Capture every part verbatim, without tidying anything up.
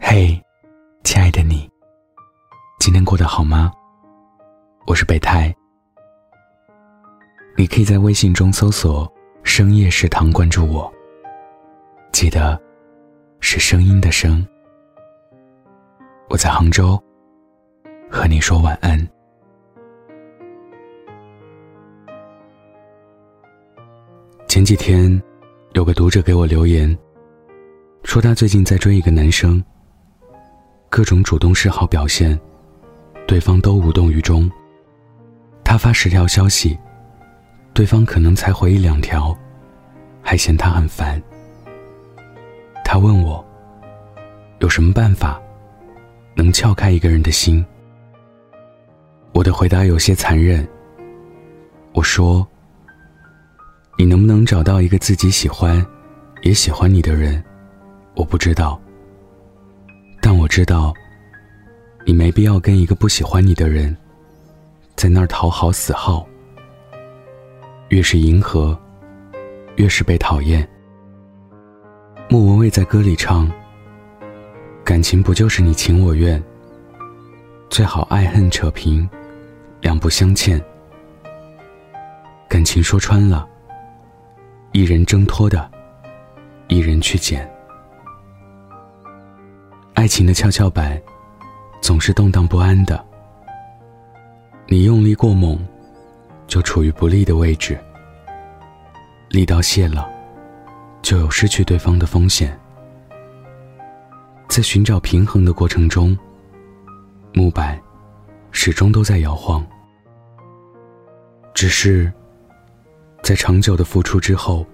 嘿，亲爱的你，今天过得好吗？我是北太。你可以在微信中搜索深夜食堂关注我，记得是声音的声。我在杭州和你说晚安。前几天有个读者给我留言，说他最近在追一个男生，各种主动示好表现对方都无动于衷，他发十条消息，对方可能才回一两条，还嫌他很烦。他问我有什么办法能撬开一个人的心。我的回答有些残忍，我说你能不能找到一个自己喜欢也喜欢你的人我不知道，但我知道你没必要跟一个不喜欢你的人在那儿讨好死耗，越是迎合越是被讨厌。莫文蔚在歌里唱，感情不就是你情我愿，最好爱恨扯平，两不相欠。感情说穿了，一人挣脱的一人去捡。爱情的跷跷板总是动荡不安的，你用力过猛就处于不利的位置，力道泄了就有失去对方的风险。在寻找平衡的过程中，木板始终都在摇晃，只是在长久的付出之后，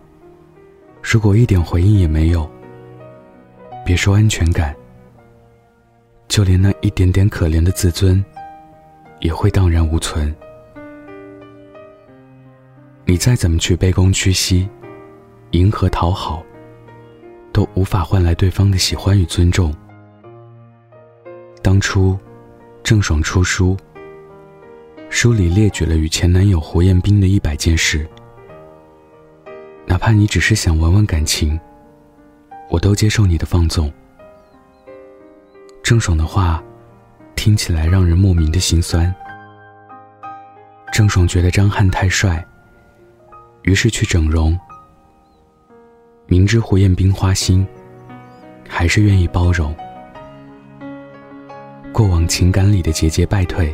如果一点回应也没有，别说安全感，就连那一点点可怜的自尊也会荡然无存。你再怎么去卑躬屈膝迎合讨好，都无法换来对方的喜欢与尊重。当初郑爽出书，书里列举了与前男友胡彦斌的一百件事，哪怕你只是想玩玩感情，我都接受你的放纵。郑爽的话听起来让人莫名的心酸。郑爽觉得张翰太帅，于是去整容，明知胡彦斌花心，还是愿意包容。过往情感里的节节败退，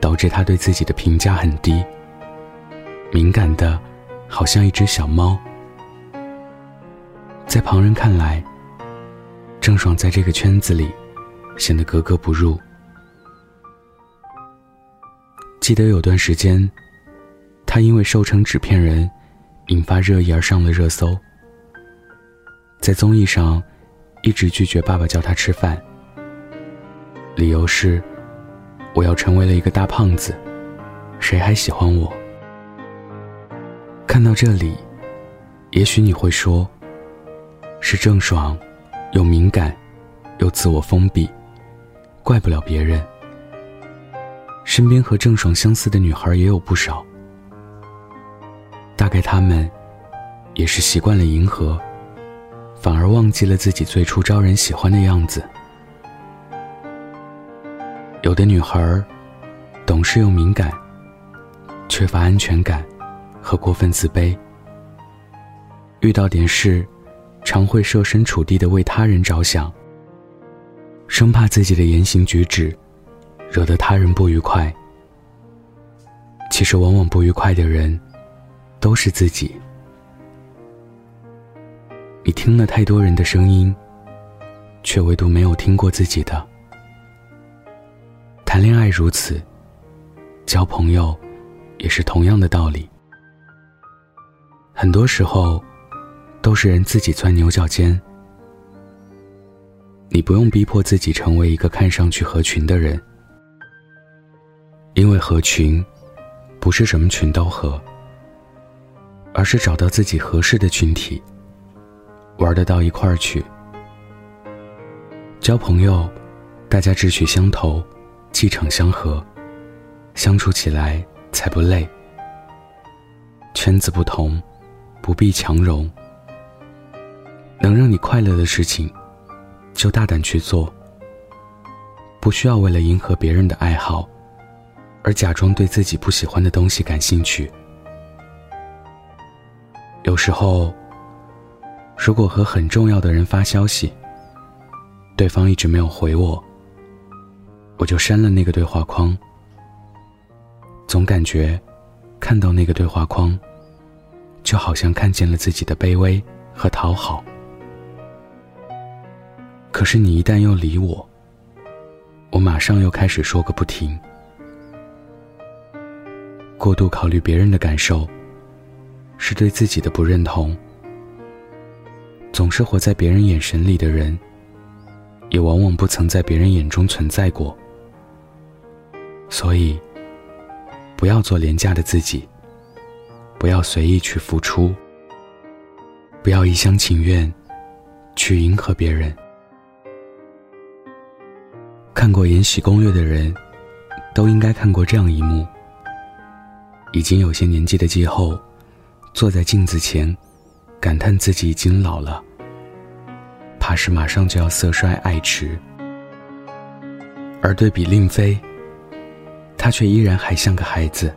导致他对自己的评价很低，敏感的好像一只小猫。在旁人看来，郑爽在这个圈子里显得格格不入。记得有段时间，她因为受称纸片人引发热议而上了热搜，在综艺上一直拒绝爸爸叫她吃饭，理由是我要成为了一个大胖子，谁还喜欢我。看到这里，也许你会说是郑爽又敏感又自我封闭，怪不了别人。身边和郑爽相似的女孩也有不少，大概她们也是习惯了迎合，反而忘记了自己最初招人喜欢的样子。有的女孩懂事又敏感，缺乏安全感和过分自卑，遇到点事常会设身处地地为他人着想，生怕自己的言行举止惹得他人不愉快。其实往往不愉快的人都是自己。你听了太多人的声音，却唯独没有听过自己的。谈恋爱如此，交朋友也是同样的道理。很多时候都是人自己钻牛角尖，你不用逼迫自己成为一个看上去合群的人，因为合群不是什么群都合，而是找到自己合适的群体，玩得到一块儿去。交朋友，大家志趣相投，气场相合，相处起来才不累。圈子不同，不必强融。能让你快乐的事情就大胆去做，不需要为了迎合别人的爱好而假装对自己不喜欢的东西感兴趣。有时候如果和很重要的人发消息，对方一直没有回我，我就删了那个对话框。总感觉看到那个对话框，就好像看见了自己的卑微和讨好。可是你一旦又理我，我马上又开始说个不停。过度考虑别人的感受，是对自己的不认同。总是活在别人眼神里的人，也往往不曾在别人眼中存在过。所以不要做廉价的自己，不要随意去付出，不要一厢情愿去迎合别人。看过《延禧攻略》的人都应该看过这样一幕：已经有些年纪的季后坐在镜子前，感叹自己已经老了，怕是马上就要色衰爱弛。而对比令妃，她却依然还像个孩子。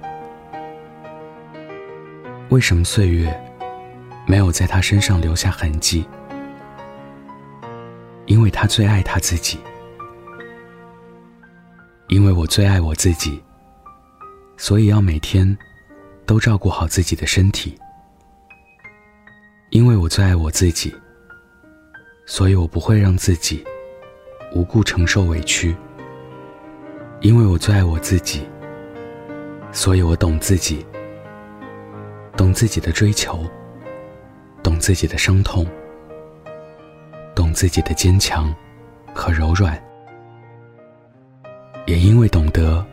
为什么岁月没有在她身上留下痕迹？因为她最爱她自己。因为我最爱我自己，所以要每天都照顾好自己的身体。因为我最爱我自己，所以我不会让自己无故承受委屈。因为我最爱我自己，所以我懂自己，懂自己的追求，懂自己的伤痛，懂自己的坚强和柔软。也因为懂得，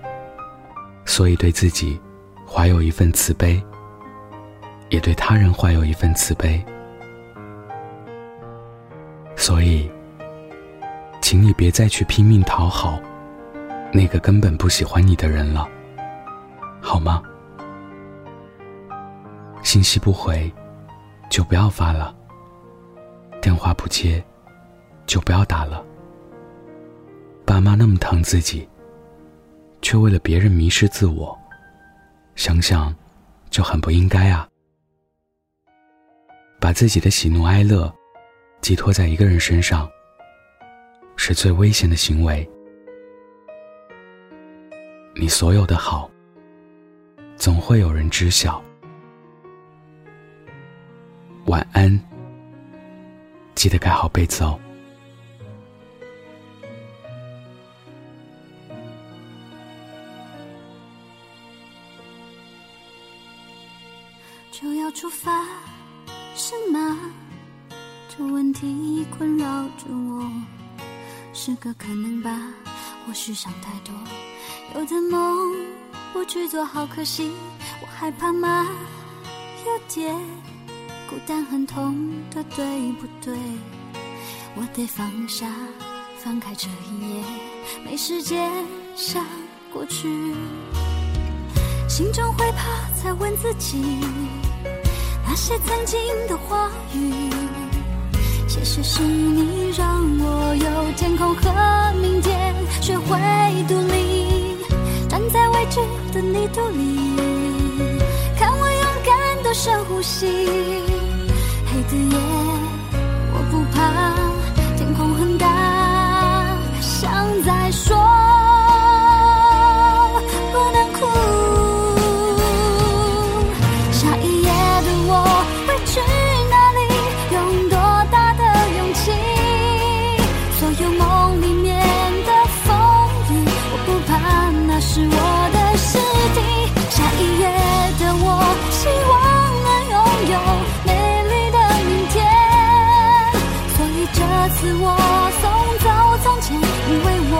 所以对自己怀有一份慈悲，也对他人怀有一份慈悲。所以请你别再去拼命讨好那个根本不喜欢你的人了，好吗？信息不回就不要发了，电话不接就不要打了。爸妈那么疼自己，却为了别人迷失自我，想想就很不应该啊。把自己的喜怒哀乐寄托在一个人身上，是最危险的行为。你所有的好，总会有人知晓。晚安，记得盖好被子哦。就要出发，是吗？这问题困扰着我，是个可能吧，或许想太多。有的梦不去做好可惜，我害怕吗？有点孤单很痛的，对不对？我得放下，翻开这一页，没时间想过去。心中会怕，再问自己，那些曾经的话语，谢谢是你让我有天空和明天，学会独立，站在未知的泥土里，看我勇敢的深呼吸。黑的夜我不怕，天空很大，像在说是我的尸体。下一页的我，希望能拥有美丽的明天，所以这次我送走从前，因为我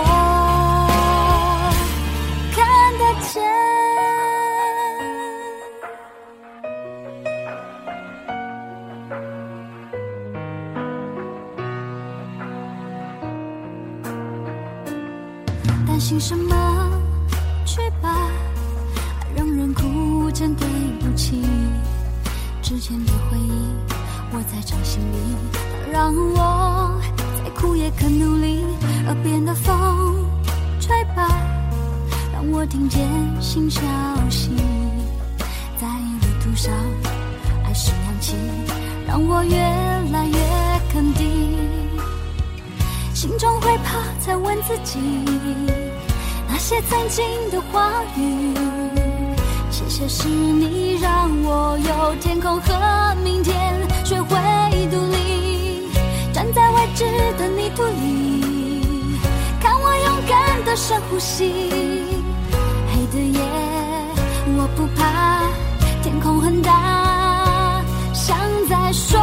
看得见。担心什么？去吧，让人哭真对不起。之前的回忆，我在掌心里，让我再哭也可努力。我听见新消息，在旅途上爱是氧气，让我越来越肯定，心中会怕再问自己，那些曾经的话语，谢谢是你让我有天空和明天，学会独立，站在未知的泥土里，看我勇敢的深呼吸，黑的夜我不怕，天空很大，像在说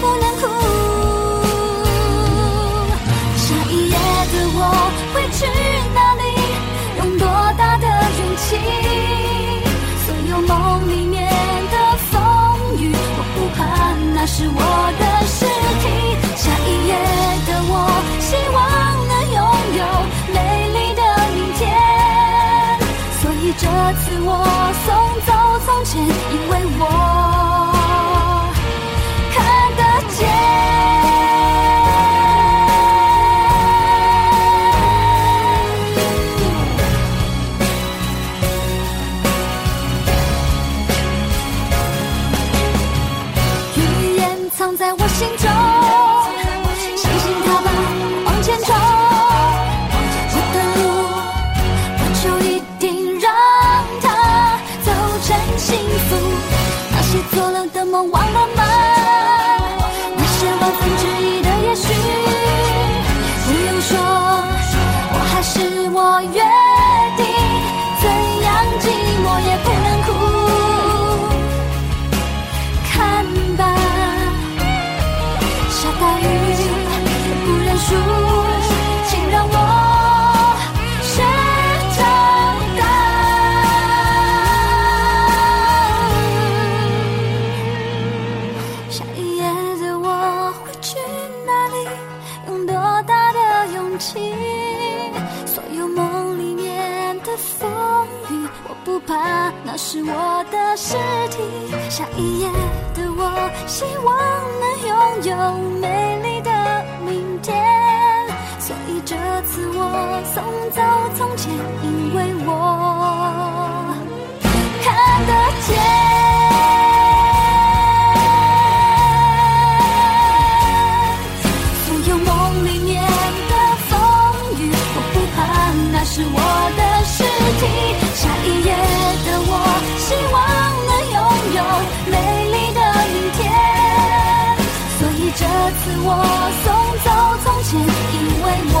不能哭，下一夜的我会去哪里，用多大的勇气，所有梦里面的风雨我不怕，那是我的尸体，下一夜的我希望能拥有美丽的明天，所以这次我送走从前，因为我看得见。这次我送走从前，因为我